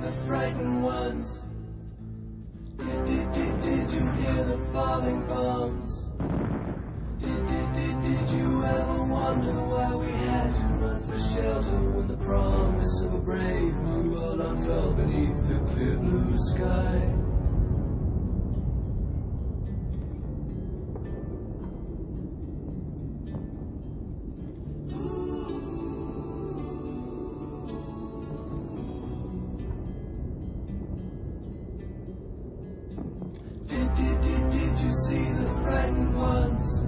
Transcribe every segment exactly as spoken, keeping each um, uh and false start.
be the frightened ones. Did, did, did, did you hear the falling bombs? Did, did, did, did you ever wonder why we had to run for shelter when the promise of a brave new world unfurled beneath the clear blue sky? Did, did, did you see the frightened ones?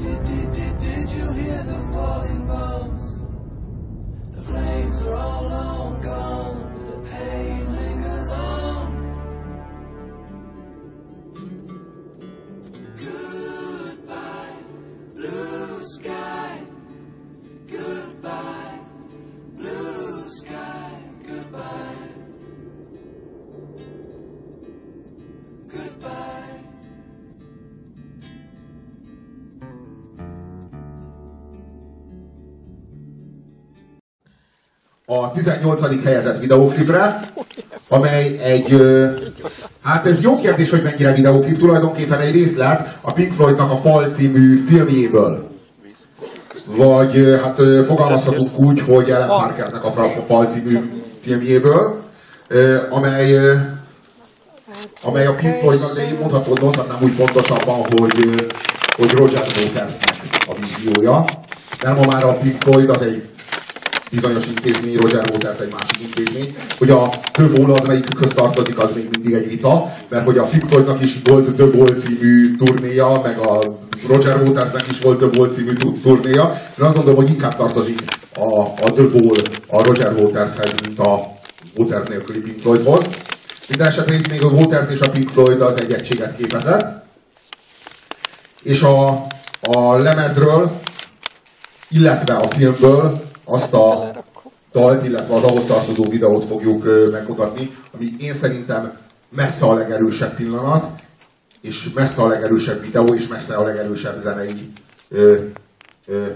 Did, did, did, did you hear the falling bombs? The flames are all long gone, but the pain lingers on. Goodbye, blue sky. Goodbye, blue sky. Goodbye. A tizennyolcadik helyezett videóklipre, amely egy... Hát ez jó kérdés, hogy mennyire videóklip, tulajdonképpen egy részlet a Pink Floydnak a Fal című filmjéből. Vagy hát fogalmazhatunk úgy, hogy Ellen Parkernek a Fal című filmjéből, amely... amely a Pink Floydnak, de én mondhatnám úgy pontosabban, hogy, hogy Roger Watersnek a víziója. Mert ma már a Pink Floyd az egy bizonyos intézmény, Roger Waters egy másik intézmény, hogy a The Wall az melyikükhöz tartozik, az még mindig egy vita, mert hogy a Pink Floydnak is volt The Wall című turnéja, meg a Roger Watersnek is volt The Wall című turnéja, de azt gondolom, hogy inkább tartozik a, a The Wall a Roger Watershez, mint a Waters nélküli Pink Floydhoz. Minden esetre itt még a Waters és a Pink Floyd az egy egységet képezett. És a, a lemezről, illetve a filmből azt a dalt, illetve az ahhoz tartozó videót fogjuk megmutatni, ami én szerintem messze a legerősebb pillanat, és messze a legerősebb videó, és messze a legerősebb zenei ö, ö,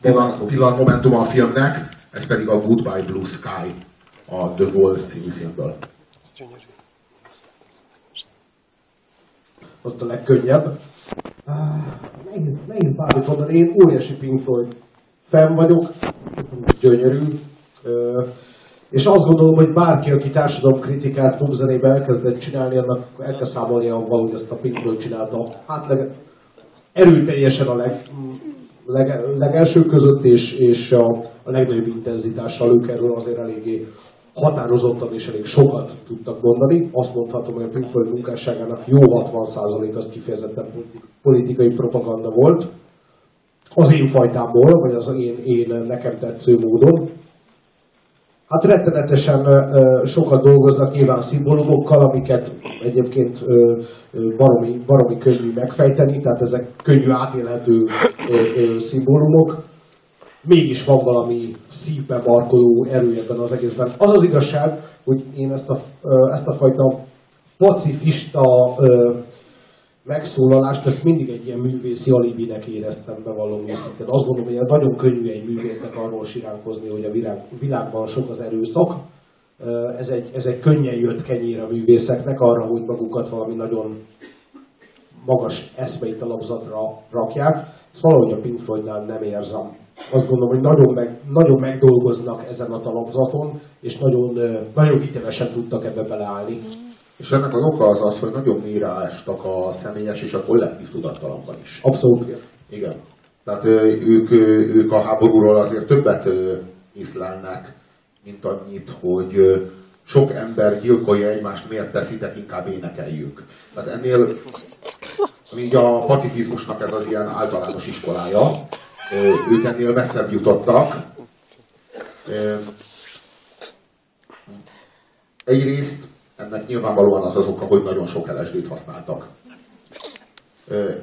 pillan, pillan, momentum a filmnek, ez pedig a Goodbye Blue Sky, a The Wall című filmből. Azt a legkönnyebb. Megint bármit mondani, én óriási Pink Floyd fenn vagyok, gyönyörű, és azt gondolom, hogy bárki, aki társadalomkritikát, popzenébe elkezdett csinálni, annak el kell számolnia avval, hogy ezt a Pink Floyd csinálta. Hát leg, erőteljesen a leg, leg, legelső között, és, és a, a legnagyobb intenzitással. Ők erről azért eléggé határozottan és elég sokat tudtak mondani. Azt mondhatom, hogy a Pink Floyd munkásságának jó hatvan százalék az kifejezetten politikai propaganda volt. Az én fajtámból, vagy az én, én nekem tetsző módon. Hát rettenetesen ö, sokat dolgoznak nyilván szimbólumokkal, amiket egyébként ö, baromi, baromi könnyű megfejteni, tehát ezek könnyű átélhető ö, ö, szimbólumok. Mégis van valami szívbe markoló erő ebben az egészben. Az az igazság, hogy én ezt a, ö, ezt a fajta pacifista ö, megszólalást, ezt mindig egy ilyen művészi alibinek éreztem, bevallom őszintén. Azt gondolom, hogy nagyon könnyű egy művésznek arról siránkozni, hogy a világban sok az erőszak. Ez egy, ez egy könnyen jött kenyér a művészeknek arra, hogy magukat valami nagyon magas eszmeit alapzatra rakják. Ezt valahogy a Pink Floydnál nem érzem. Azt gondolom, hogy nagyon, meg, nagyon megdolgoznak ezen a talapzaton, és nagyon, nagyon hitelesen tudtak ebbe beleállni. És ennek az oka az az, hogy nagyon mélyre ástak a személyes és a kollektív tudattalamban is. Abszolút. Igen. Tehát ők, ők a háborúról azért többet észlelnek, mint annyit, hogy sok ember gyilkolja egymást, miért teszitek, inkább énekeljük. Tehát ennél, amíg a pacifizmusnak ez az ilyen általános iskolája, ők ennél messzebb jutottak. Egyrészt ennek nyilvánvalóan az az oka, hogy nagyon sok el es dét használtak.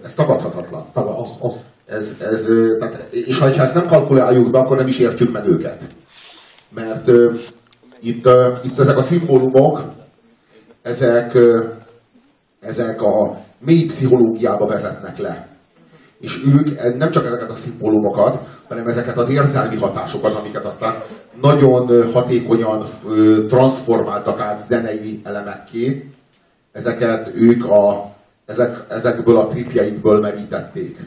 Ez tagadhatatlan. Az, az. Ez, ez, tehát, és ha ezt nem kalkuláljuk be, akkor nem is értjük meg őket. Mert uh, itt, uh, itt ezek a szimbólumok, ezek, uh, ezek a mély pszichológiába vezetnek le. És ők nem csak ezeket a szimbólumokat, hanem ezeket az érzelmi hatásokat, amiket aztán nagyon hatékonyan transformáltak át zenei elemekké, ezeket ők a, ezek, ezekből a tripjeikből merítették.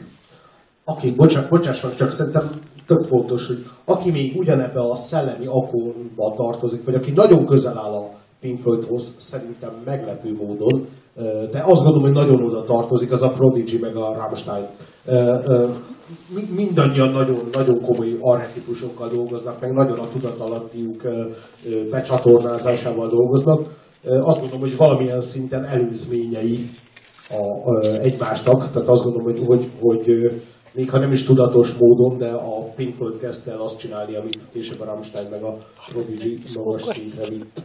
Aki, bocsánat, bocsánat, csak szerintem több fontos, hogy aki még ugyanebbe a szellemi akkorba tartozik, vagy aki nagyon közel áll a Pink Floydhoz, szerintem meglepő módon, de azt gondolom, hogy nagyon oda tartozik, az a Prodigy meg a Rammstein. Mindannyian nagyon, nagyon komoly archetipusokkal dolgoznak, meg nagyon a tudatalattiuk becsatornázásával dolgoznak. Azt gondolom, hogy valamilyen szinten előzményei a, a, egymásnak, tehát azt gondolom, hogy, hogy, hogy még ha nem is tudatos módon, de a Pink Floyd kezdte el azt csinálni, amit később a Rammstein meg a Prodigy magas szintre vitt.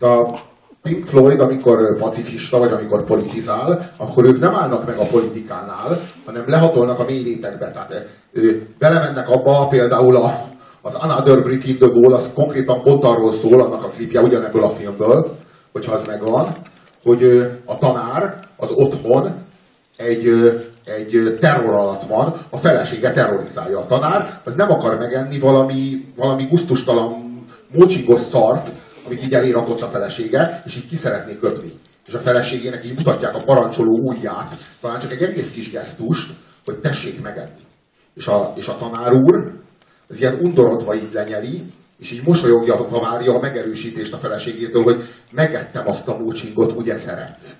A Pink Floyd, amikor pacifista, vagy amikor politizál, akkor ők nem állnak meg a politikánál, hanem lehatolnak a mély rétegbe. Tehát ő, belemennek abba, például a, az Another Brick in the Wall, az konkrétan pont arról szól, annak a klipje ugyanebből a filmből, hogyha az megvan, hogy a tanár az otthon egy, egy terror alatt van, a felesége terrorizálja a tanár, az nem akar megenni valami, valami gusztustalan, mocsigos szart, amit így elérakott a felesége, és így ki szeretné köpni. És a feleségének így mutatják a parancsoló ujját, talán csak egy egész kis gesztust, hogy tessék megenni. És a, és a tanár úr az ilyen undorodva így lenyeli, és így mosolyogja, ha várja a megerősítést a feleségétől, hogy megettem azt a mócsingot, ugye szeretsz.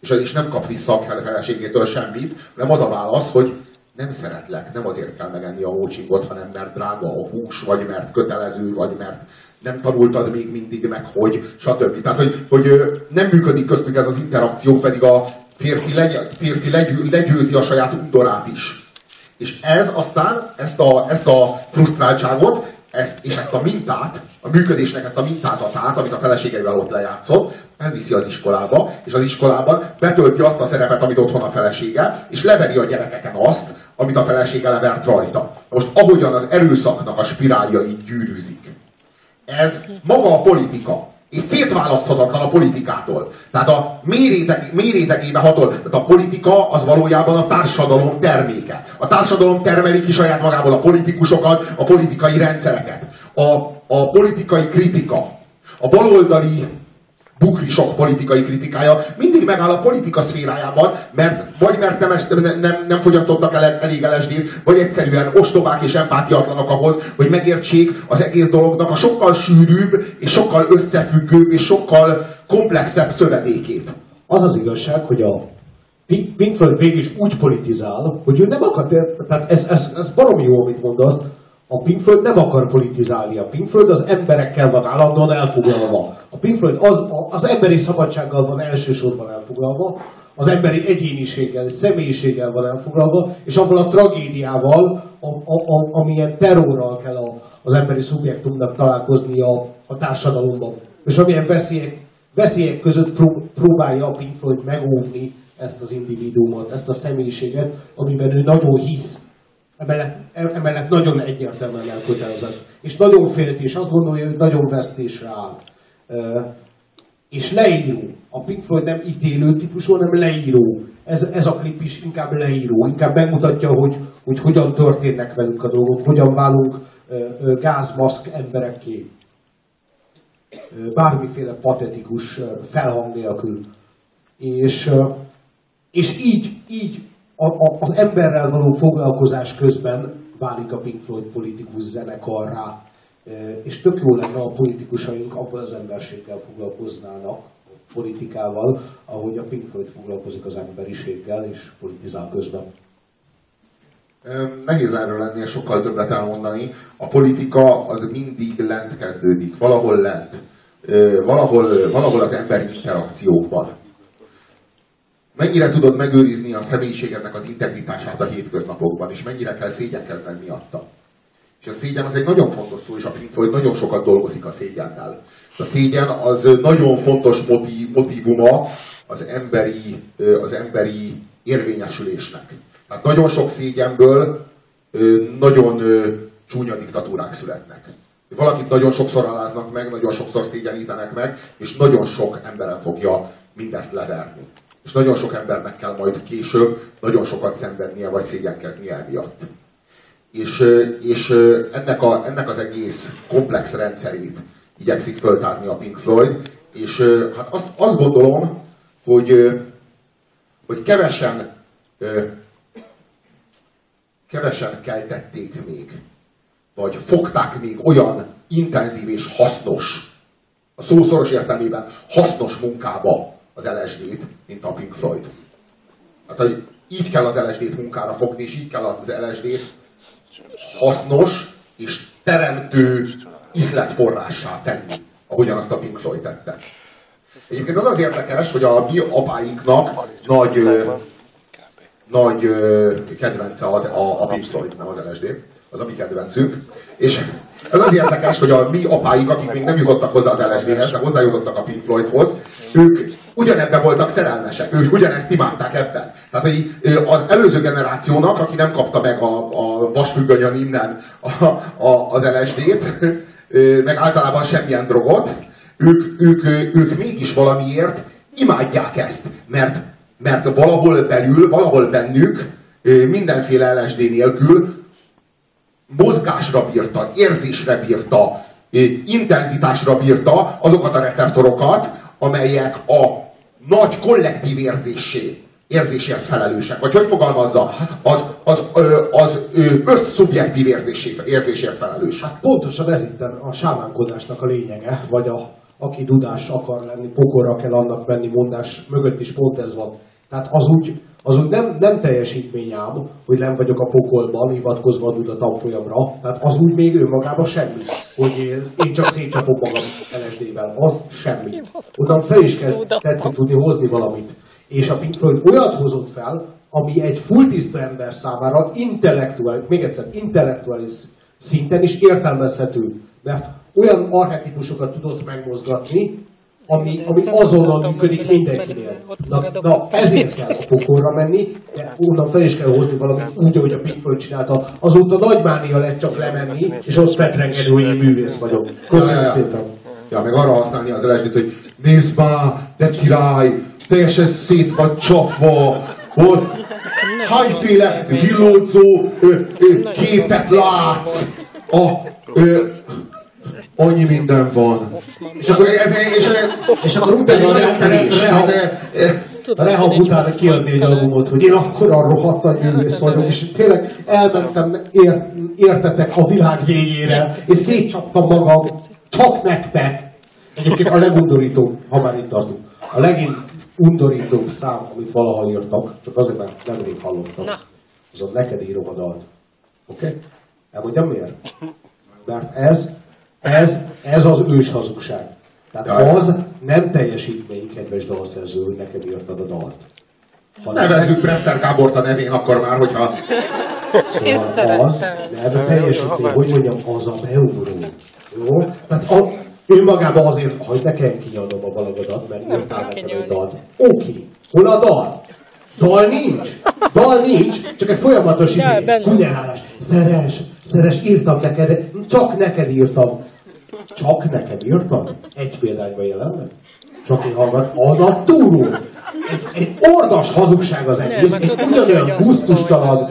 És az is nem kap vissza a feleségétől semmit, hanem az a válasz, hogy nem szeretlek, nem azért kell megenni a mócsingot, hanem mert drága a hús, vagy mert kötelező, vagy mert nem tanultad még mindig meg, hogy stb. Tehát, hogy, hogy nem működik köztük ez az interakció, pedig a férfi, legy, férfi legyő, legyőzi a saját undorát is. És ez aztán, ezt a, ezt a frusztráltságot, ezt, és ezt a mintát, a működésnek ezt a mintázatát, amit a feleségeivel ott lejátszott, elviszi az iskolába, és az iskolában betölti azt a szerepet, amit otthon a felesége, és leveri a gyerekeken azt, amit a felesége levert rajta. Most ahogyan az erőszaknak a spirálja így gyűrűzik. Ez maga a politika, és szétválaszthatatlan a politikától. Tehát a mély rétegébe hatol. Tehát a politika az valójában a társadalom terméke. A társadalom termeli ki saját magából a politikusokat, a politikai rendszereket. A, a politikai kritika, a baloldali bukrisok politikai kritikája mindig megáll a politika szférájában, mert vagy mert nem, este, nem, nem fogyasztottak el elég el es dét, vagy egyszerűen ostobák és empátiatlanok ahhoz, hogy megértsék az egész dolognak a sokkal sűrűbb, és sokkal összefüggőbb, és sokkal komplexebb szövedékét. Az az igazság, hogy a Pink Floyd végig is úgy politizál, hogy ő nem akar, tehát ez, ez, ez baromi jó, amit mondasz, a Pink Floyd nem akar politizálni. A Pink Floyd az emberekkel van állandóan elfoglalva. A Pink Floyd az, az emberi szabadsággal van elsősorban elfoglalva, az emberi egyéniséggel, személyiséggel van elfoglalva, és abban a tragédiával, a, a, a, amilyen terrorral kell a, az emberi szubjektumnak találkoznia a, a társadalomban. És amilyen veszélyek, veszélyek között pró, próbálja a Pink Floyd megóvni ezt az individuumot, ezt a személyiséget, amiben ő nagyon hisz. Emellett, emellett nagyon egyértelműen elkötelezett. És nagyon félt, és azt gondolja, hogy nagyon vesztésre áll. E, és leíró. A Pink Floyd nem ítélő típusú, hanem leíró. Ez, ez a klip is inkább leíró. Inkább megmutatja, hogy, hogy hogyan történnek velünk a dolgok, hogyan válunk e, e, gázmaszk emberekké. E, bármiféle patetikus felhang nélkül. És, e, és így, így A, a, az emberrel való foglalkozás közben válik a Pink Floyd politikus zenekarrá, e, és tök jó lenne, a politikusaink abban az emberséggel foglalkoznának, politikával, ahogy a Pink Floyd foglalkozik az emberiséggel, és politizál közben. Nehéz erről lenni, sokkal többet elmondani. A politika az mindig lent kezdődik, valahol lent, valahol, valahol az emberi interakciókban. Mennyire tudod megőrizni a személyiségednek az integritását a hétköznapokban, és mennyire kell szégyenkezned miatta. És a szégyen az egy nagyon fontos szó, és a Pink Floyd nagyon sokat dolgozik a szégyennel. A szégyen az nagyon fontos motívuma az emberi, az emberi érvényesülésnek. Tehát nagyon sok szégyenből nagyon csúnya diktatúrák születnek. Valakit nagyon sokszor aláznak meg, nagyon sokszor szégyenítenek meg, és nagyon sok emberen fogja mindezt leverni. És nagyon sok embernek kell majd később nagyon sokat szenvednie, vagy szégyenkeznie emiatt. És, és ennek, a, ennek az egész komplex rendszerét igyekszik föltárni a Pink Floyd, és hát azt, azt gondolom, hogy, hogy kevesen, kevesen keltették még, vagy fogták még olyan intenzív és hasznos, a szószoros értelmében hasznos munkába az el es dét, mint a Pink Floyd. Hát, hogy így kell az el es dét munkára fogni, és így kell az el es dét hasznos és teremtő ihletforrássá tenni, ahogyan azt a Pink Floyd tette. Egyébként az az érdekes, hogy a mi apáinknak nagy, ö, nagy ö, kedvence az, a, a Pink Floyd, nem az el es dé, az a mi kedvencünk. És ez az érdekes, hogy a mi apáink, akik még nem jutottak hozzá az el es déhez, de hozzájutottak a Pink Floydhoz, ők ugyanebben voltak szerelmesek, ők ugyanezt imádták ebben. Tehát hogy az előző generációnak, aki nem kapta meg a, a vasfüggönyön innen a, a, az el es dét, meg általában semmilyen drogot, ők, ők, ők mégis valamiért imádják ezt, mert, mert valahol belül, valahol bennük mindenféle el es dé nélkül mozgásra bírta, érzésre bírta, intenzitásra bírta azokat a receptorokat, amelyek a nagy kollektív érzésé, érzésért felelősek. Vagy hogy fogalmazza? Az, az, az összszubjektív érzésért, érzésért felelős. Hát pontosan ez itt a sámánkodásnak a lényege, vagy a, aki dudás akar lenni, pokorra kell annak menni mondás mögött is pont ez van. Tehát az úgy, az úgy nem, nem teljesítmény ám, hogy nem vagyok a pokolban, hivatkozva a duda tanfolyamra, tehát az úgy még önmagában semmi, hogy én csak szétcsapom magam el es dével, az semmi. Onnan fel is kell tetszik tudni hozni valamit. És a Pink Floyd olyat hozott fel, ami egy fulltiszta ember számára intellektuális, még egyszer intellektuális szinten is értelmezhető, mert olyan archetípusokat tudott megmozgatni, Ami, ami azonnal működik mindenkinél. Na, na, ezért kell a pokolra menni, de onnan fel is kell hozni valamit úgy, ahogy a Pink Floyd csinálta. Azóta nagy mánia lett csak lemenni, és ott fetrengedő, hogy én művész vagyok. Köszönöm szépen. Ja, meg arra használni az el es dét, hogy nézd már, de király, teljesen szét vagy csapva, hogy hányféle villódzó képet látsz a... Ö, annyi minden van. És akkor ez és akkor utána a rehab után kiadni egy albumot, hogy én akkor a rohadt nagy művész vagyok, és tényleg elmentem, ért, értetek a világ végére, és szétcsaptam magam, csak nektek. Egyébként a legundorítóbb, ha már itt tartunk, a legundorítóbb szám, amit valaha írtak, csak azért, mert nemrég hallottam, az a Neked írom a dalt. Oké? Okay? Elmondjam miért? Mert ez Ez, ez az ős hazugság. Tehát Jaj. az nem teljesítmény, kedves dalszerző, hogy nekem írtad a dalt. Hanem... Nevezzük Presser Gábort a nevén akkor már, hogyha... Szóval az nem teljesítmény, hogy mondjam, az a beugró. Jó? Tehát a, önmagában azért, hogy ne kell kinyadnom a valagadat, mert írtál nekem egy dalt. Oké, okay. Hol a dal? Dal nincs! Dal nincs, csak egy folyamatos izé, kunyálás. Szeres! Szeres, írtam neked, csak neked írtam. Csak neked írtam? Egy példányban jelenleg? Csak én hallgat, Anna túró! Egy, egy ordas hazugság az egész, nem, egy ugyanolyan gusztustalan,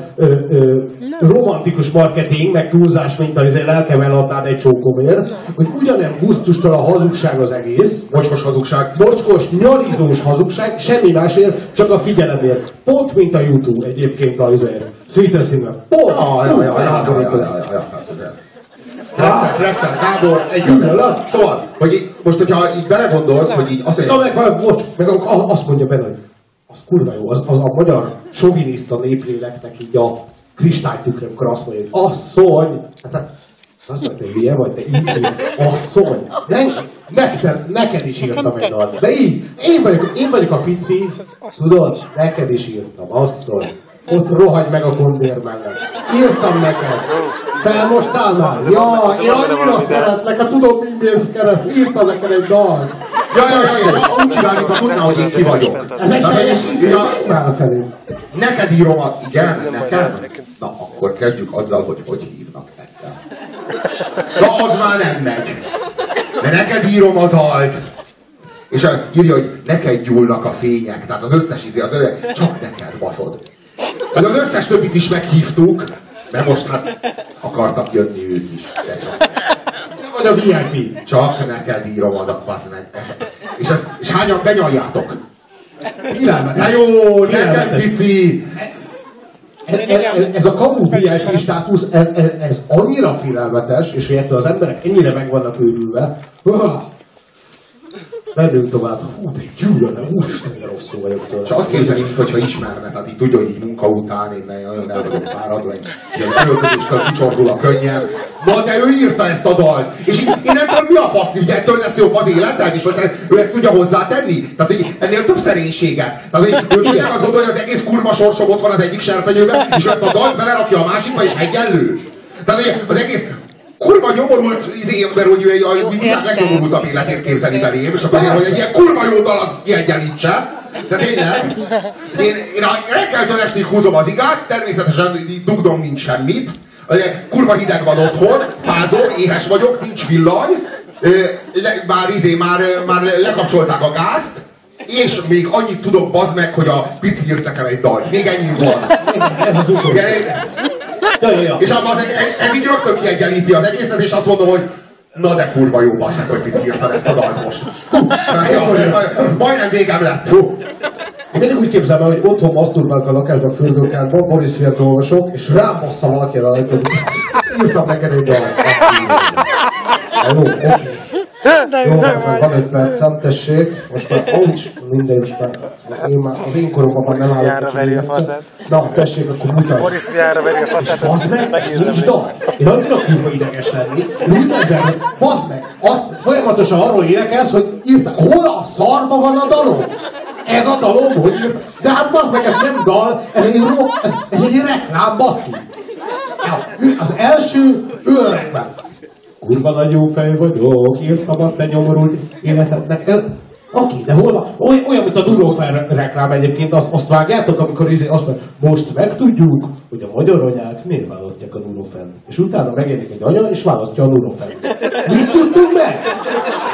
romantikus marketing, meg túlzás, mint az én lelkem eladnád egy csókomért, hogy ugyanolyan gusztustalan hazugság az egész, mocskos hazugság, mocskos, nyalizós hazugság, semmi másért, csak a figyelemért. Pont, mint a YouTube egyébként az Sweet Singer. Pont! Presser Gábor, egy az. Szóval, hogy így, most, hogyha így belegondolsz, hogy így azt mondja... Na meg, bocs, meg azt mondja benne, hogy az kurva jó, az, az a magyar soviniszta népléleknek így a kristálytükröm, akkor azt mondja, hogy asszony! Hát, az vagy te hülye vagy, te így hülye, asszony! Ne, nekted, neked is írtam egy dalt, de így, én vagyok, én vagyok a pici, tudod, neked is írtam, asszony! Ott rohagy meg a kondér mellett. Írtam neked. Te most állnál? Jaj, én annyira szeretlek, hát tudom, mi mész kereszt. Írtam neked egy dalt. Jaj, jaj, jaj, jaj. Úgy csinálni, ha tudná, hogy én ki vagyok. Ez egy teljesítmény. Neked írom a... Igen, neked? Na, akkor kezdjük azzal, hogy hogy hívnak neked. Na, az már nem megy. De neked írom a dalt. És írja, hogy neked gyúlnak a fények, tehát az összes izé, az összes, csak neked baszod. Hogy az összes többit is meghívtuk, mert most hát akartak jönni ők is, de csak. Nem vagy a vé i pé, csak neked írom adat, baszd meg. És, ezt, és hányan benyaljátok? Milyen? De jó, neked pici! Ez, ez, ez a kamu vé i pé státusz, ez, ez, ez annyira félelmetes, és hogy ettől az emberek ennyire meg vannak őrülve. Mennünk tovább, hú, de gyűlöl, de úristen, de rosszul vagyok tőle. És azt képzelj, hogyha ismerne, tehát így tudja, hogy így munka után, én nagyon el vagyok fáradva, egy ilyen öltözéstől kicsordul a könnyen. Na, de ő írta ezt a dalt! És így, én nem tudom, mi a passzív, ugye ettől lesz jobb az életem is, hogy ő ezt tudja hozzátenni? Tehát így, ennél több szerénységet. Tehát így, ő csak nem az oda, hogy az egész kurva sorsom ott van az egyik serpenyőben, és ő ezt a dalt belerakja a másikba, és egyenlő. Tehát így, az egész kurva nyomorult izé ember, hogy ő a legnyomorultabb életét képzeli belém, csak azért, hogy egy ilyen kurva jó dal azt kiegyenlítse. De tényleg, én, én reggeltől estig húzom az igát, természetesen dugdom nincs semmit, kurva hideg van otthon, fázom, éhes vagyok, nincs villany, már izé, már, már lekapcsolták a gázt, és még annyit tudok, bazd meg, hogy a pici írt nekem egy dalt. Még ennyi van. Ez az utolsó. Ja, ja. És abban az, ez, ez így rögtön kiegyenlíti az egészet, és azt mondom, hogy na de kurva jó, basszak, hogy pici írtad ezt a dalt most. Majdnem végem lett. Én mindig úgy képzelem, hogy otthon maszturbálok a lakásban, földolgálban, Boris Vian olvasok, és rám bassza valaki el a írtam neked egy dalt. Jó, oké. Jó, van öt percem, tessék. Most már nincs minden is már. Az én koromban nem állok neki egyszer. Na, tessék, akkor mutasd. Boris Vianra veri a faszát. Baszd meg, meg nincs dal. Én annyira külva ideges lenni. Baszd meg, azt folyamatosan arról énekelsz, hogy írták, hol a szarba van a dalom? Ez a dalom, hogy írták. De hát baszd meg, ez nem dal, ez egy, ez, ez egy reklám, baszd ki. Az első őrekben. Kurva nagy jó fej vagyok, írtam a te nyomorult életednek. Ez, oké, de hol van? Oly, olyan, mint a Durófer reklám egyébként, azt, azt vágjátok, amikor izé azt mondja, most megtudjuk, hogy a magyar anyák miért választják a Durófert. És utána megjelenik egy anya, és választja a Durófert. Mit tudtunk meg?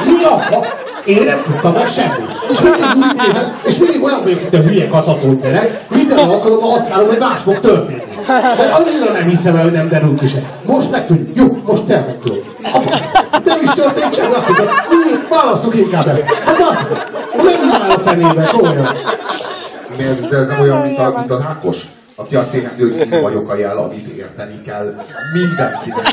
Mi a ha? Én nem tudtam meg semmit. És mindig úgy nézem, és mindig olyan vagyok, mint a hülye katatót gyerek, minden alkalommal azt várom, hogy más fog történni. Mert annyira nem hiszem el, hogy nem derül ki se. Most megtudjuk. Jó, most te megtudod. Nem is történt semmi, azt mondja, mi válasszuk inkább ezt. Hát azt mondja, nem áll a fenébe, komolyan. De ez nem olyan, mint, a, mint az Ákos, aki azt énekli, hogy én vagyok a jel, amit érteni kell mindenkinek.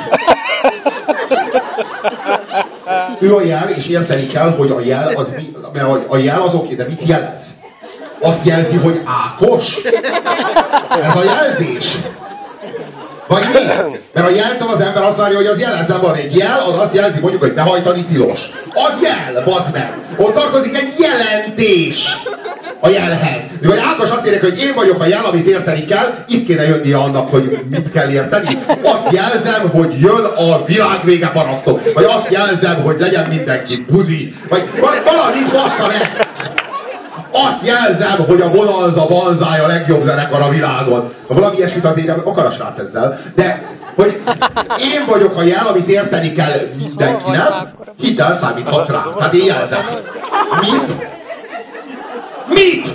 Ő a jel, és érteni kell, hogy a jel az mi, mert a jel az oké, de mit jelez? Azt jelzi, hogy Ákos? Ez a jelzés? Vagy mi? Mert a jeltől az ember azt várja, hogy az jelezzen van egy jel, az azt jelzi, mondjuk, hogy behajtani tilos. Az jel, bazd meg! Ott tartozik egy jelentés a jelhez. Vagy Ákos azt érek, hogy én vagyok a jel, amit érteni kell, itt kéne jönnie annak, hogy mit kell érteni. Azt jelzem, hogy jön a világ vége, parasztok. Vagy azt jelzem, hogy legyen mindenki buzi. Vagy valamit bassza meg! Azt jelzem, hogy a Bonanza Banzai a legjobb zenekar a világon. Ha valami ilyesmit az énem, akar a srác ezzel. De, hogy én vagyok a jel, amit érteni kell mindenkinek, hitel számíthatsz rá. Tehát én jelzem. Mit? Mit?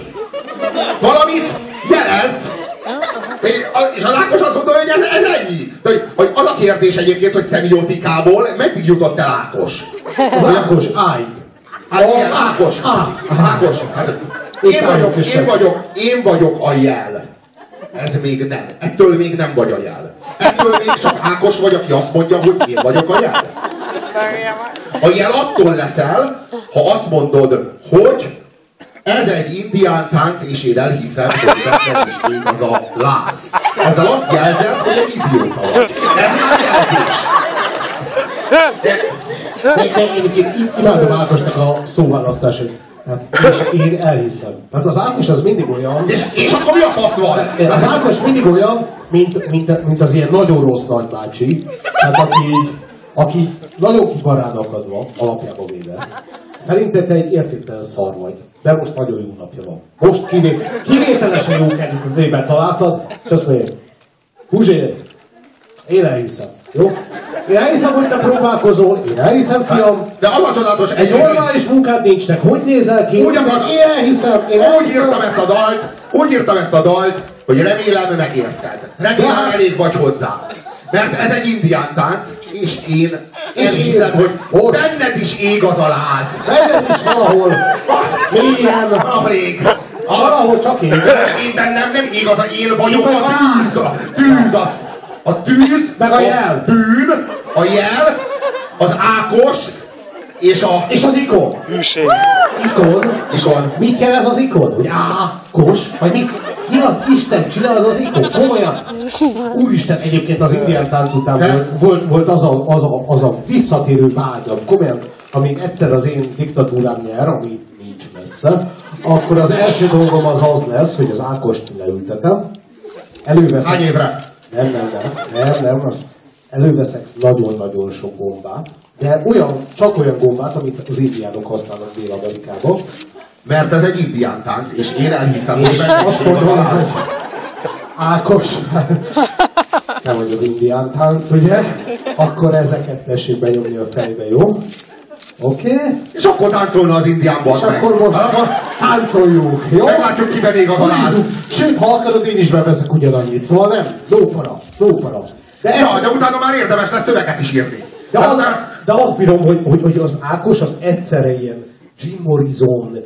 Valamit jelez. És az Ákos azt mondja, hogy ez, ez ennyi. De, hogy az a kérdés egyébként, hogy szemiotikából meddig jutott el Ákos? Az Ákos, állj! Hát oh, ilyen, Ákos, Ákos, hát én vagyok, én vagyok, én vagyok a jel. Ez még nem. Ettől még nem vagy a jel. Ettől még csak Ákos vagy, aki azt mondja, hogy én vagyok a jel. A jel attól leszel, ha azt mondod, hogy ez egy indián tánc, és én elhiszem, hogy benned is még az a láz. Ezzel azt jelzed, hogy egy idióta vagy. Ez már jelzés. Egyébként imádom Ákosnak a szóválasztásait. Hát, és én elhiszem. Hát az Ákos az mindig olyan... És, és akkor mi a fasz van? Az Ákos mindig olyan, mint, mint, mint az ilyen nagyon rossz nagybácsi. Hát aki így, aki nagyon kibarán akadva, alapjába véve. Szerinted te egy értéktelen szar vagy. De most nagyon jó napja van. Most kivé, kivételesen jó kedvében találtad, és azt mondja, Puzsér, én elhiszem. Jó? Én elhiszem, hogy te próbálkozol, én elhiszem, fiam. De az a csodálatos, egy normális munkád nincsnek. Hogy nézel ki? Úgy akar, én elhiszem, én elhiszem. Úgy írtam ezt a dalt, úgy írtam ezt a dalt, hogy remélem megérted. Remélem elég vagy hozzá. Mert ez egy indián tánc, és én elhiszem, hogy benned is ég az a láz. Benned is valahol. Milyen? Valahol ég. Valahol csak ég. Én bennem nem ég az a én vagyok, a tűz. A tűz az. A tűz, meg a jel, a bűn, a jel, az Ákos, és a... És az ikon. Hűség. Ikon. Ikon. Mit jel ez az ikon? Hogy Ákos? Vagy mi, mi az Isten csinál az az ikon? Komolyan. Úristen, egyébként az indián tánc után volt, volt, volt az, a, az, a, az a visszatérő vágyam. Komolyan, amíg egyszer az én diktatúrám nyer, ami nincs messze, akkor az első dolgom az az lesz, hogy az Ákost leültetem. Előveszem. Hány évre? Nem, nem, nem, nem, nem, azt előveszek nagyon-nagyon sok gombát, de olyan, csak olyan gombát, amit az indiánok használnak Dél-Amerikában. Mert ez egy indián tánc, és én elhiszem, hogy azt mondom, hogy Ákos, nem vagy az indián tánc, ugye? Akkor ezeket tessék benyomni a fejbe, jó? Oké? Okay. És akkor táncolna az indiánban. És meg. Akkor most akkor táncoljunk, jó? Meglátjuk, kiben ég az a láz. Sőt, ha akarod, én is beveszek ugyanannyit, szóval nem? Lópara, lópara. De, ja, ez... de utána már érdemes lesz szöveget is írni. De, de, az, de... de azt bírom, hogy, hogy, hogy az Ákos az egyszerre ilyen Jim Morrison,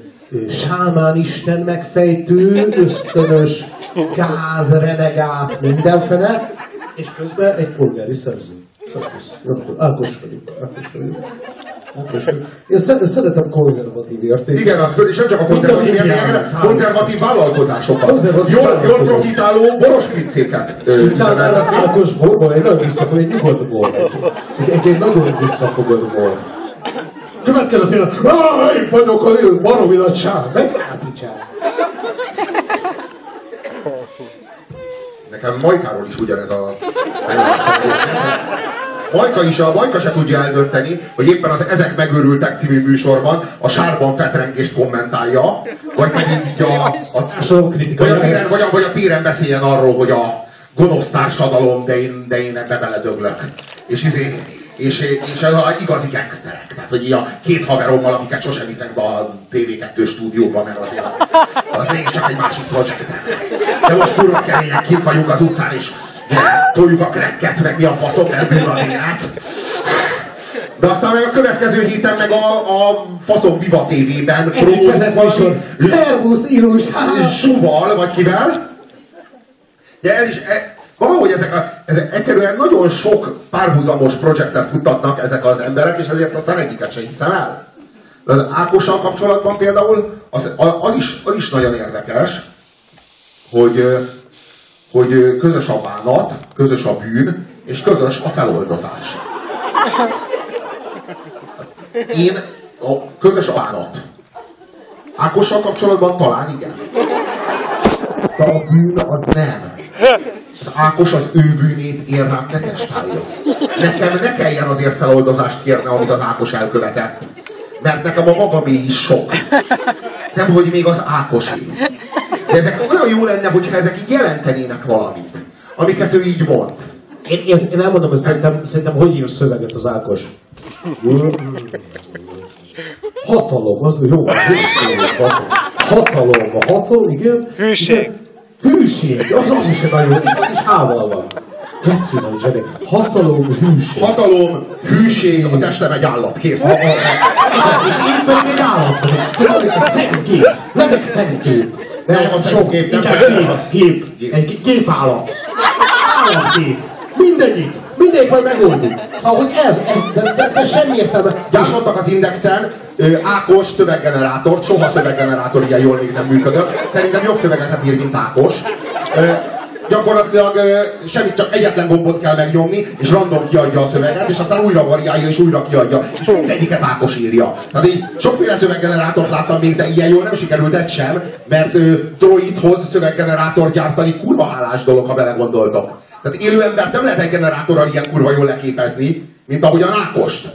sámánisten megfejtő, ösztönös, gáz, renegát, mindenfele, és közben egy polgári szerző. Szerző. Ákos vagyok, Ákos vagyok. Én szeretem konzervatív értékeket. Igen, az, és nem csak a konzervatív értékeket, konzervatív vállalkozásokat. Jól profitáló borospincéket. Utána az Ákos borban egy nagyon visszafogó, egy nyugodt bor. Egy nagyon visszafogott bor. Következő pillanat, én vagyok a lő baromi nagy csár, meg áticsár. Nekem Majkáról is ugyanez a... Majka is, a Majka se tudja eldönteni, hogy éppen az Ezek megőrültek című műsorban a sárban fetrengést kommentálja, vagy pedig a, a, a, téren, vagy a, vagy a téren beszéljen arról, hogy a gonosz társadalom, de én, de én ebbe beledöglök. És, izé, és, és ez az igazi gangsterek. Tehát, hogy a két haverommal, akiket sosem viszek be a té vé kettő stúdióba, mert azért az, az mégis csak egy másik projekt. De most kurva keményen kint vagyunk az utcán is. Toljuk a krekket, meg mi a faszok, elbűn az élet. De aztán meg a következő héten meg a, a faszom Viva té vében próbálkozni. Szervusz, Ilus! Suval, vagy kivel? De el is, e, valahogy ezek, a, ezek egyszerűen nagyon sok párhuzamos projektet futtatnak ezek az emberek, és ezért aztán egyiket sem hiszem el. De az Ákossal kapcsolatban például az, az, is, az is nagyon érdekes, hogy... hogy közös a bánat, közös a bűn, és közös a feloldozás. Én, a közös a bánat. Ákossal kapcsolatban talán igen. De a bűn az nem. Az Ákos az ő bűnét ér rám, ne testálja. Nekem ne kelljen azért feloldozást kérne, amit az Ákos elkövetett. Mert nekem a magamé is sok. Nem, hogy még az Ákosé. De ezek olyan jó lenne, hogyha ezek így jelentenének valamit, amiket ő így mond. Én, én elmondom, hogy szerintem, szerintem hogy ír szöveget az Ákos. Hatalom, az jó, az jó szöveg. Hatalom, a hatalom, igen. Hűség. Igen. Hűség, az az is nagyon jó, az is hával van. Gecinan zsenek. Hatalom, hűség. Hatalom, hűség, a testem egy állat, kész. A, a, a, és én pedig egy állat vagyok. Tudod, a szexgép, legek szexgép. Nem, az sok gép, nem csak gép. Egy gépállat. Állatgép. Mindegyik. Mindegyik majd megoldjuk. Szóval, hogy ez, ez de, de, de semmi értelme. Gyásodtak az Indexen, Ákos szöveggenerátort, soha szöveggenerátor ilyen jól még nem működött. Szerintem jobb szövegeket ír, mint Ákos. Gyakorlatilag semmit, csak egyetlen gombot kell megnyomni, és random kiadja a szöveget, és aztán újra variálja, és újra kiadja. És mindegyiket Ákos írja. Tehát így sokféle szöveggenerátort láttam még, de ilyen jól nem sikerült egy sem, mert Droidhoz szöveggenerátort gyártani kurva hálás dolog, ha belegondoltam. Tehát élő embert nem lehet egy generátorral ilyen kurva jól leképezni, mint ahogyan Ákost.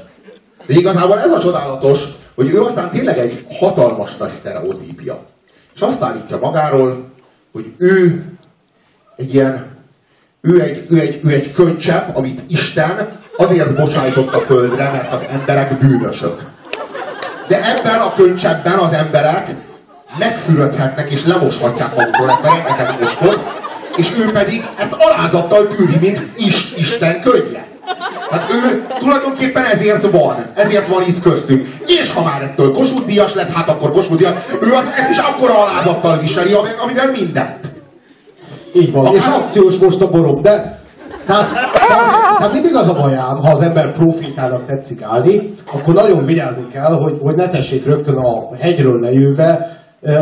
De igazából ez a csodálatos, hogy ő aztán tényleg egy hatalmas nagy sztereotípia. És azt állítja magáról, hogy ő egy ilyen Ő egy, ő egy, ő egy könycsepp, amit Isten azért bocsájtott a földre, mert az emberek bűnösök. De ebben a könycseppben az emberek megfürödhetnek és lemoshatják maguktól ezt a rengeteg mostot, és ő pedig ezt alázattal tűri, mint is, Isten könnye. Hát ő tulajdonképpen ezért van, ezért van itt köztünk. És ha már ettől Kossuth Díjas lett, hát akkor Kossuth Díjas, ő az, ezt is akkora alázattal viseli, amivel mindent. Így van. És akciós most a borom, de hát, hát mindig az a bajám, ha az ember profitának tetszik állni, akkor nagyon vigyázni kell, hogy, hogy ne tessék rögtön a hegyről lejöve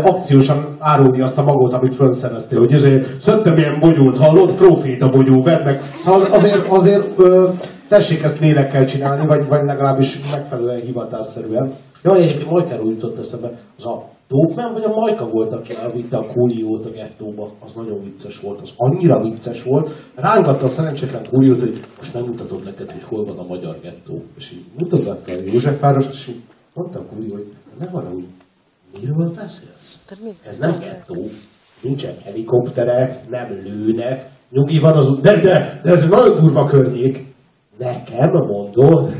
akciósan árulni azt a magot, amit fönnszereztél, hogy azért szedtem ilyen bogyót, hallod, profita bogyó, vedd meg. Szóval az, azért, azért ö, tessék ezt lélekkel csinálni, vagy, vagy legalábbis megfelelően hivatásszerűen. Jaj, egyébként Majkáról jutott eszembe, az a Dópman vagy a Majka volt, aki elvitte a Kóliót a gettóba, az nagyon vicces volt, az annyira vicces volt. Rángatta a szerencsétlen Kóliót, hogy most megmutatod neked, hogy hol van a magyar gettó. És így mutatták el Józsefvárost, és így mondta a Kólió, hogy nem van úgy. Miről beszélsz? Ez nem gettó. Nincsen helikopterek, nem lőnek, nyugi van az út. De, de, de ez nagyon durva környék. Nekem mondod?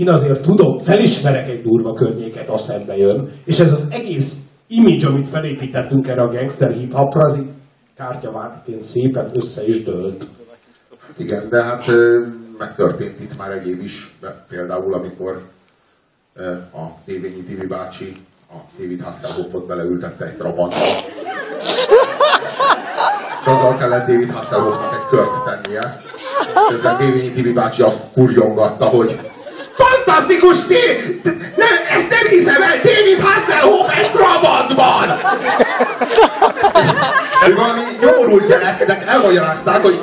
Én azért tudom, felismerek egy durva környéket, a szembe jön, és ez az egész image, amit felépítettünk erre a gangster hip-hopra, az így kártyavárként szépen össze is dőlt. Hát igen, de hát megtörtént itt már egyéb is, például amikor a Tévényi Tibi bácsi a David Hasselhoffot beleültette egy Trabantba. És azzal kellett David Hasselhoffnak egy kört tennie. Közben Tévényi Tibi bácsi azt kurjongatta, hogy fantasztikus té... Nem, ezt nem hiszem el! David Hasselhoff egy Trabantban! Ő valami nyomorult gyereknek elmagyarázták, hogy...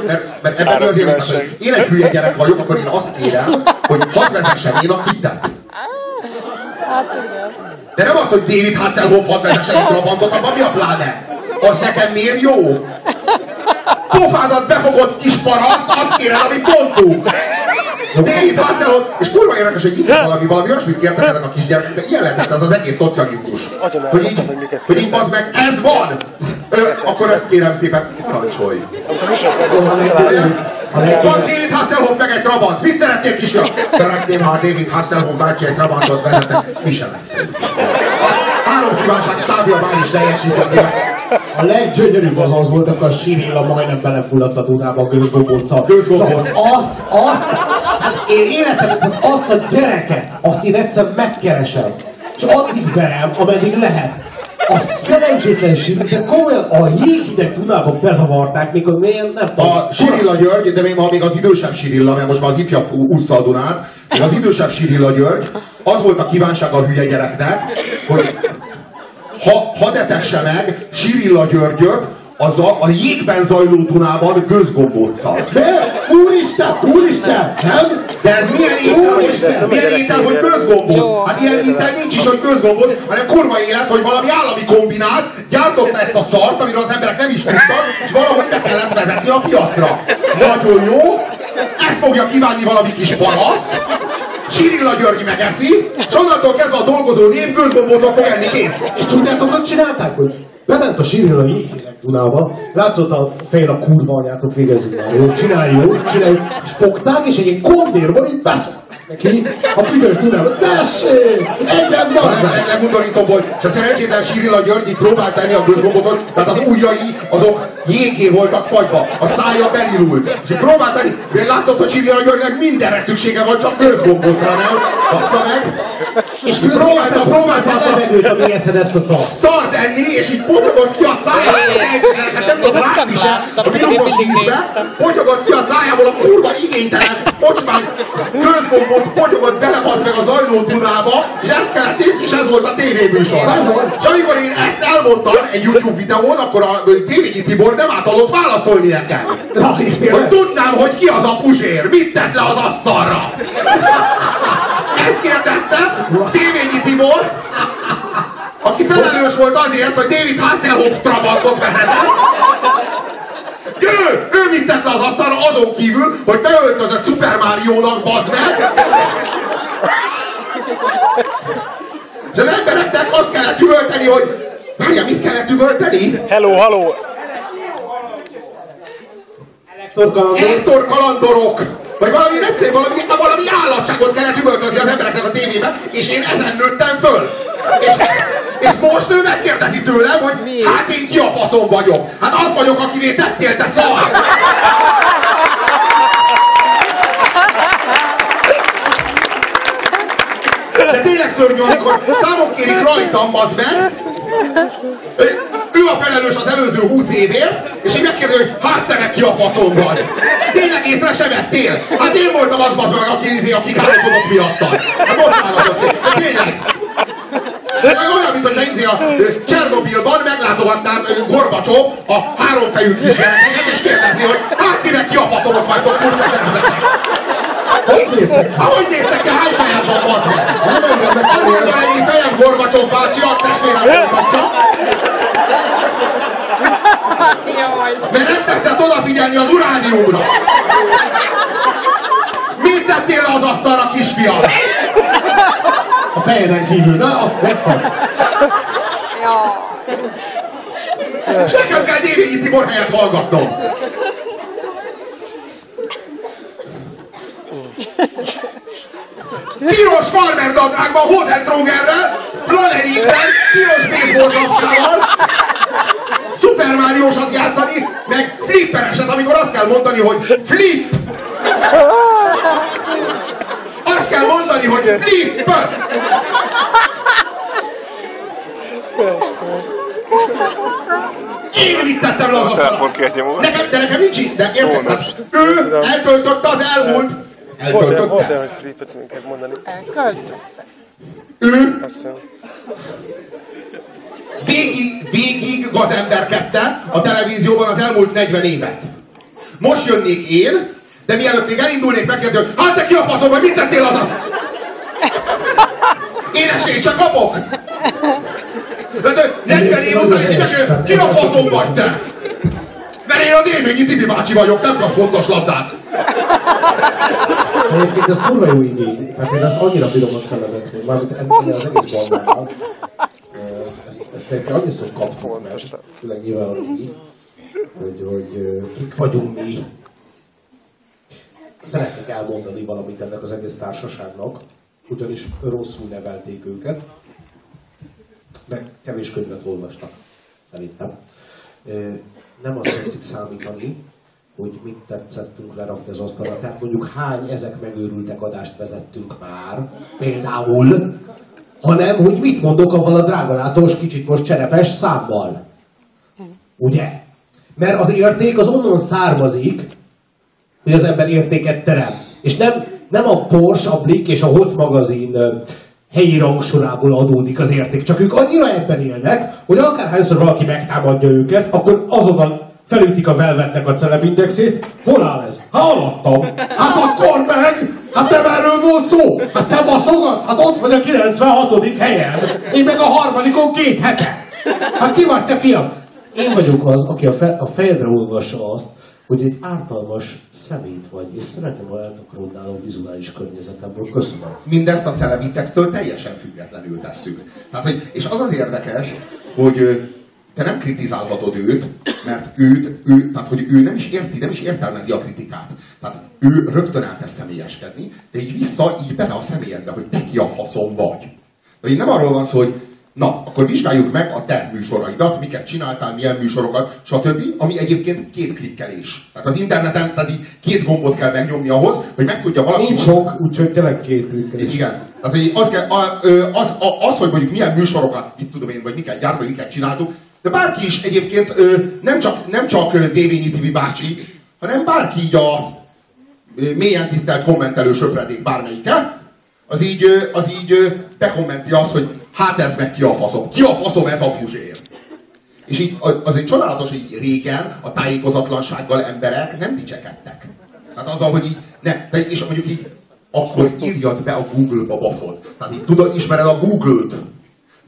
Mert ebben az azért, hogy én egy hülye gyerek vagyok, akkor én azt kérem, hogy hadd vezessem én a hitet. Hát igen. De nem az, hogy David Hasselhoff hadd vezessem egy Trabantot, abban mi a pláne? Az nekem miért jó? Pofádat befogott kis paraszt, azt kéred, amit mondtunk! David Hasselhoff, és kurva érdekes, hogy itt valami, valami olyasmit kértek ezek a kisgyerek, de ilyen lett ez az egész szocializmus. Hogy így, hogy így bazd meg, ez van! Ö, akkor ezt kérem szépen, kancsolj! Van David Hasselhoff meg egy Trabant, mit szeretnél kisra? Szeretném, ha a David Hasselhoff bácsi egy Trabantot vezetett, mi sem lett. Három kívánság stábja már is teljesített. A leggyönyörűbb az az volt, akkor a Sirilla majdnem belefulladt a Dunába a gőzgomborccal. Szóval azt, azt, hát én életem, azt a gyereket, azt én egyszer megkeresem. És addig verem, ameddig lehet. A szerencsétlen Sirilla, de komolyan a jéghideg Dunába bezavarták, mikor miért nem tudom. A Sirilla György, de még ma még az idősebb Sirilla, mert most már az ifjabb ússza a Dunát, az idősebb Sirilla György, az volt a kívánsága a hülye gyereknek, hogy Ha, ha ne tesse meg Sirilla Györgyöt az a, a jégben zajló Dunában gőzgombóccal. De? Úristen! Úristen! Nem? De ez milyen étel, Úristen, milyen étel hogy gőzgombóc? Hát ilyen étel nincs is, hogy gőzgombóc, hanem kurva élet, hogy valami állami kombinát gyártotta ezt a szart, amiről az emberek nem is tudtak, és valahogy be kellett vezetni a piacra. Nagyon jó! Ezt fogja kívánni valami kis paraszt, Sirilla György megeszi, és onnantól kezdve a dolgozó nép gőzgombócot fog enni, kész. És tudjátok, hogy csinálták, hogy bement a Sirilla jéghideg Dunába, látszott a fején a kurva anyátok végezzük már, jó, csináljuk, csináljuk, és fogták, és egy ilyen kondérból így beszólt neki a büdös Dunába, tessék, egyen barát! Legundorítom, hogy a szerencsétlen Sirilla György így próbált tenni a gőzgombócot, mert az ujjai azok jégé voltak fagyva, a szája belirult, és így próbált tenni, mert látszott, hogy Sirilla Györgynek mindenre szüksége van, csak gőzgombócra, nem? Bassza meg! És próbálta, próbálta a levegőt, ami eszed ezt a szart. Szart enni, és így potyogott ki a szájából, hát nem tudom látni se, a minuszos vízbe, potyogott ki a szájából a kurva igénytelen, kocsmány, gőzgombót potyogott bele az meg az ajló Dunába, és ezt kellett nézni, és ez volt a tévéműsor. És amikor én ezt elmondtam egy YouTube videón, akkor a Tévényi Tibor nem átadott válaszolni nekem. Hogy tudnám, hogy ki az a puzsér, mit tett le az asztalra. Ezt kérdeztem Tévényi Tibor, aki felelős volt azért, hogy David Hasselhoff Trabantot vehetett. Ő, ő mit tett le az asztalra azon kívül, hogy beöltözött Super Mario-nak, bazd meg. És az embereknek azt kellett üvölteni, hogy... Várjál, mit kellett üvölteni? Hello, hello! Hector kalandorok! Vagy valami recén, valami, valami állatságot kellett üvöltözni az embereknek a tévében, és én ezen nőttem föl! És, és most ő megkérdezi tőlem, hogy mi? Hát én ki a faszom vagyok? Hát az vagyok, akivé tettél, te szar! De tényleg szörnyű, amikor számok kérik rajtam, az meg, ő a felelős az előző húsz évért, és így megkérdezi, hogy hát te meg ki a faszom vagy? Tényleg észre se vettél? Hát én voltam az bazd meg, aki izé, aki károsodott miattad. Hát bocsánatot, de tényleg. Olyan, mint hogyha izé a Csernobilban meglátogatnád Gorbacsov a háromfejű kisgyereket, és kérdezi, hogy hát ti meg ki a faszomok vagytok, kurcsa szervezetek? Hogy néztek? Ahogy néztek, te hány fejed van, bazd meg? Azért már én fejem Gorbacsov bácsi, a testvérem voltatja. Mert nem tetszett odafigyelni az urániumra. Mit tettél le az asztalra, kisfiam? A fejeden kívül, na, azt megfog. És nekem kell Dévényi Tibor helyett hallgatnom. Piros farmerdadrágban, Hozentrógerrel, Flanerinkben, piros bézbózsapkával, Super Mario-sat játszani, meg flippereset, amikor azt kell mondani, hogy flip! Azt kell mondani, hogy flip! Én vittettem le az asztalat! Nekem, de nekem nincs itt, de érted? Ő eltöltötte az elmúlt. Eltöltötte. Volt olyan, hogy flipet minket mondani. Eltöltötte. Ő végig, végig gazemberkedte a televízióban az elmúlt negyven évet. Most jönnék én, de mielőtt még elindulnék, megkérdezi, hogy hát te ki a faszom, vagy mit tettél az a... Én esélyt se kapok! De negyven év után is így ki a faszom vagy te? Mert én a Dévényi Tibi bácsi vagyok, nem kap fontos labdát! Egyébként ez kurva jó igény, tehát én ezt annyira bírom a szelemetném, mármint ennél az egész balnánál. Ezt, ezt egyébként annyiszor kaptam, mert tényleg nyilván mi, hogy, hogy kik vagyunk mi. Szeretnék elmondani valamit ennek az egész társaságnak, ugyanis rosszul nevelték őket, meg kevés könyvet olvastak, szerintem. Nem azt tetszik számítani, hogy mit tetszettünk lerakni az asztalra, tehát mondjuk hány ezek megőrültek adást vezettünk már, például, hanem hogy mit mondok abban a drágalátós, kicsit most cserepes számmal. Ugye? Mert az érték az onnan származik, hogy az ember értéket terem. És nem, nem a Porsche, a Blick és a Hot magazin helyi rangsorából adódik az érték, csak ők annyira ebben élnek, hogy akárhányszor valaki megtámadja őket, akkor azonnal felütik a Velvetnek a celebindexét. Hol áll ez? Hát alattam! Hát akkor meg! Hát nem erről volt szó! Hát te baszogatsz! Hát ott vagy a kilencvenhatodik helyen! Én meg a harmadikon két hete! Hát ki vagy te, fiam? Én vagyok az, aki a, fe, a fejedre olvassa azt, hogy egy ártalmas szemét vagy, és szeretném, ha eltakarodnál a vizuális környezetemből. Köszönöm. Mindezt a celebindextől teljesen függetlenül tesszük. Hát, hogy, és az az érdekes, hogy te nem kritizálhatod őt, mert őt, ő, tehát, hogy ő nem is érti, nem is értelmezi a kritikát. Tehát ő rögtön elkezd személyeskedni, de így vissza, így bele a személyedbe, hogy te ki a faszom vagy. De így nem arról van szó, hogy na, akkor vizsgáljuk meg a te műsoraidat, miket csináltál, milyen műsorokat, stb. Ami egyébként két klikkelés. Tehát az interneten tehát így két gombot kell megnyomni ahhoz, hogy meg tudja valami... Nincs sok, úgyhogy tényleg két klikkelés. Igen. Tehát az, kell, az, az, az, hogy mondjuk milyen műsorokat, mit tudom én, vagy miket gyárt, vagy miket csináltuk, de bárki is egyébként, nem csak, nem csak Dévényi Tibi bácsi, hanem bárki így a mélyen tisztelt kommentelő söpredék bármelyike, az így, az így bekommenti azt, hogy hát ez meg ki a faszom. Ki a faszom ez a Puzsér? És így az egy csodálatos, így régen a tájékozatlansággal emberek nem dicsekedtek. Tehát azzal, hogy így, ne, és mondjuk így, akkor írjad be a Google-ba, baszod. Tehát így tudod, ismered a Google-t.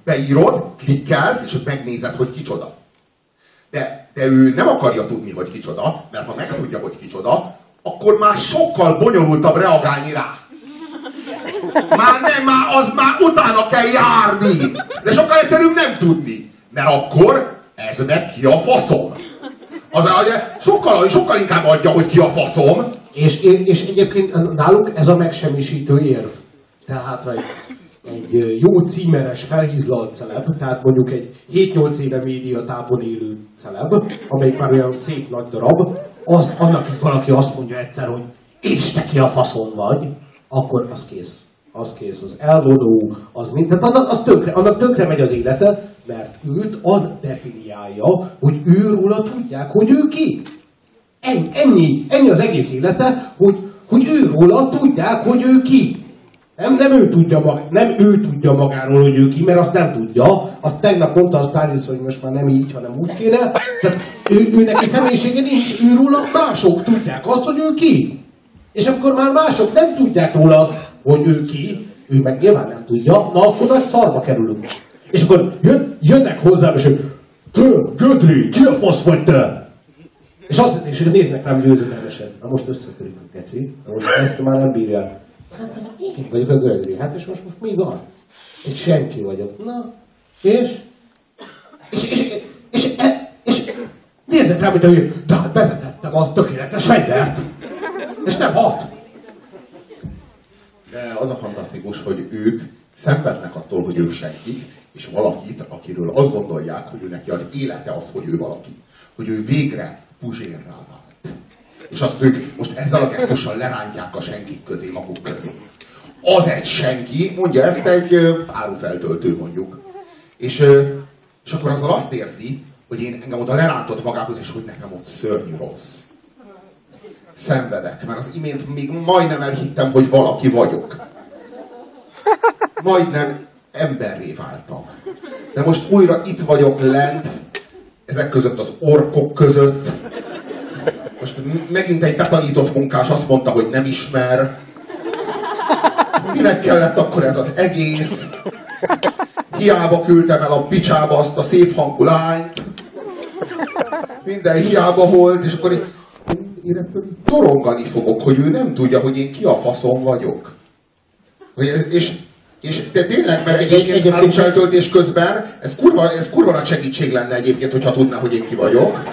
Beírod, klikkelsz, és ott megnézed, hogy kicsoda. De, de ő nem akarja tudni, hogy kicsoda, mert ha megtudja, hogy kicsoda, akkor már sokkal bonyolultabb reagálni rá. Már nem, már az már utána kell járni. De sokkal egyszerűbb nem tudni. Mert akkor ez meg ki a faszom. A Az, az, sokkal, sokkal inkább adja, hogy ki a faszom. És, és egyébként náluk ez a megsemmisítő érv. Tehát egy, egy jó címeres, felhízlalt celeb, tehát mondjuk egy hét-nyolc éve médiatávon élő celeb, amelyik már olyan szép nagy darab, az, annak így valaki azt mondja egyszer, hogy és te ki a faszon vagy, akkor az kész. Az kész, az elvonó, az mindent, annak, az tönkre, annak tönkre megy az élete, mert őt az definiálja, hogy őróla tudják, hogy ő ki. Ennyi, ennyi, ennyi az egész élete, hogy, hogy őróla tudják, hogy ő ki. Nem, nem, ő tudja maga, nem ő tudja magáról, hogy ő ki, mert azt nem tudja. Azt tegnap mondta a Stylist, hogy most már nem így, hanem úgy kéne. Tehát ő, ő neki személyisége nincs, őróla mások tudják azt, hogy ő ki. És akkor már mások nem tudják róla azt, hogy ő ki, ő meg nyilván nem tudja, na akkor nagy szarba kerülünk. És akkor jön, jönnek hozzám, és ő, te, Gödri, ki a fasz vagy te? És azt és néznek rám győzedelmesen. Na most összetörünk, geci, na most ezt már nem bírja. Hát én vagyok a Gödri, hát és most, most mi van? Én senki vagyok. Na, és? És, és, és, és, és néznek rám, mint hogy de hát bevetettem a tökéletes fegyvert. És nem hat. De az a fantasztikus, hogy ők szenvednek attól, hogy ők senkik, és valakit, akiről azt gondolják, hogy ő neki az élete az, hogy ő valaki. Hogy ő végre puzsérrá vált. És azt ők most ezzel a gesztussal lerántják a senkik közé, maguk közé. Az egy senki, mondja ezt egy árufeltöltő mondjuk. És, és akkor azzal azt érzi, hogy én engem oda lerántott magához, és hogy nekem ott szörnyű rossz. Szenvedek, mert az imént még majdnem elhittem, hogy valaki vagyok. Majdnem emberré váltam. De most újra itt vagyok lent, ezek között az orkok között. Most megint egy betanított munkás azt mondta, hogy nem ismer. Minek kellett akkor ez az egész? Hiába küldtem el a picsába azt a szép hangú lányt. Minden hiába volt, és akkor én torongani fogok, hogy ő nem tudja, hogy én ki a faszom vagyok. Ez, és, és de tényleg, mert egyébként árufeltöltés közben, ez kurva, ez kurva nagy segítség lenne egyébként, hogyha tudná, hogy én ki vagyok.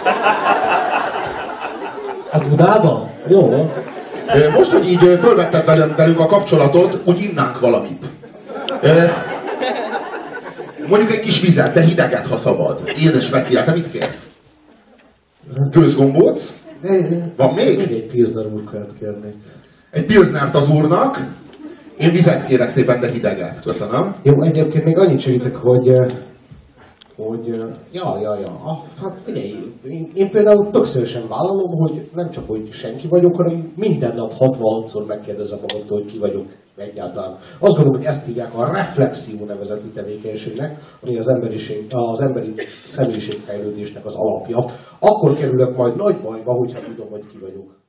A Budában? Jó. Most, hogy így fölvetted velünk a kapcsolatot, úgy innánk valamit. Mondjuk egy kis vizet, de hideget, ha szabad. Édes speciál, te mit kérsz? Gőzgombóc? Van még? Még egy pilsner úrkát kérnék. Egy pilsnert az úrnak. Én vizet kérek szépen, de hideget. Köszönöm. Jó, egyébként még annyit segítek, hogy... hogy... Ja, ja, ja. Ah, hát figyelj, én, én például tökszörösen vállalom, hogy nem csak, hogy senki vagyok, hanem minden nap hatvanhatszor megkérdezem magamtól, hogy ki vagyok egyáltalán. Azt gondolom, hogy ezt hívják a reflexió nevezetű tevékenységnek, ami az, emberiség, az emberi személyiségfejlődésnek az alapja. Akkor kerülök majd nagy bajba, hogyha tudom, hogy ki vagyok.